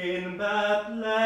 In Bethlehem.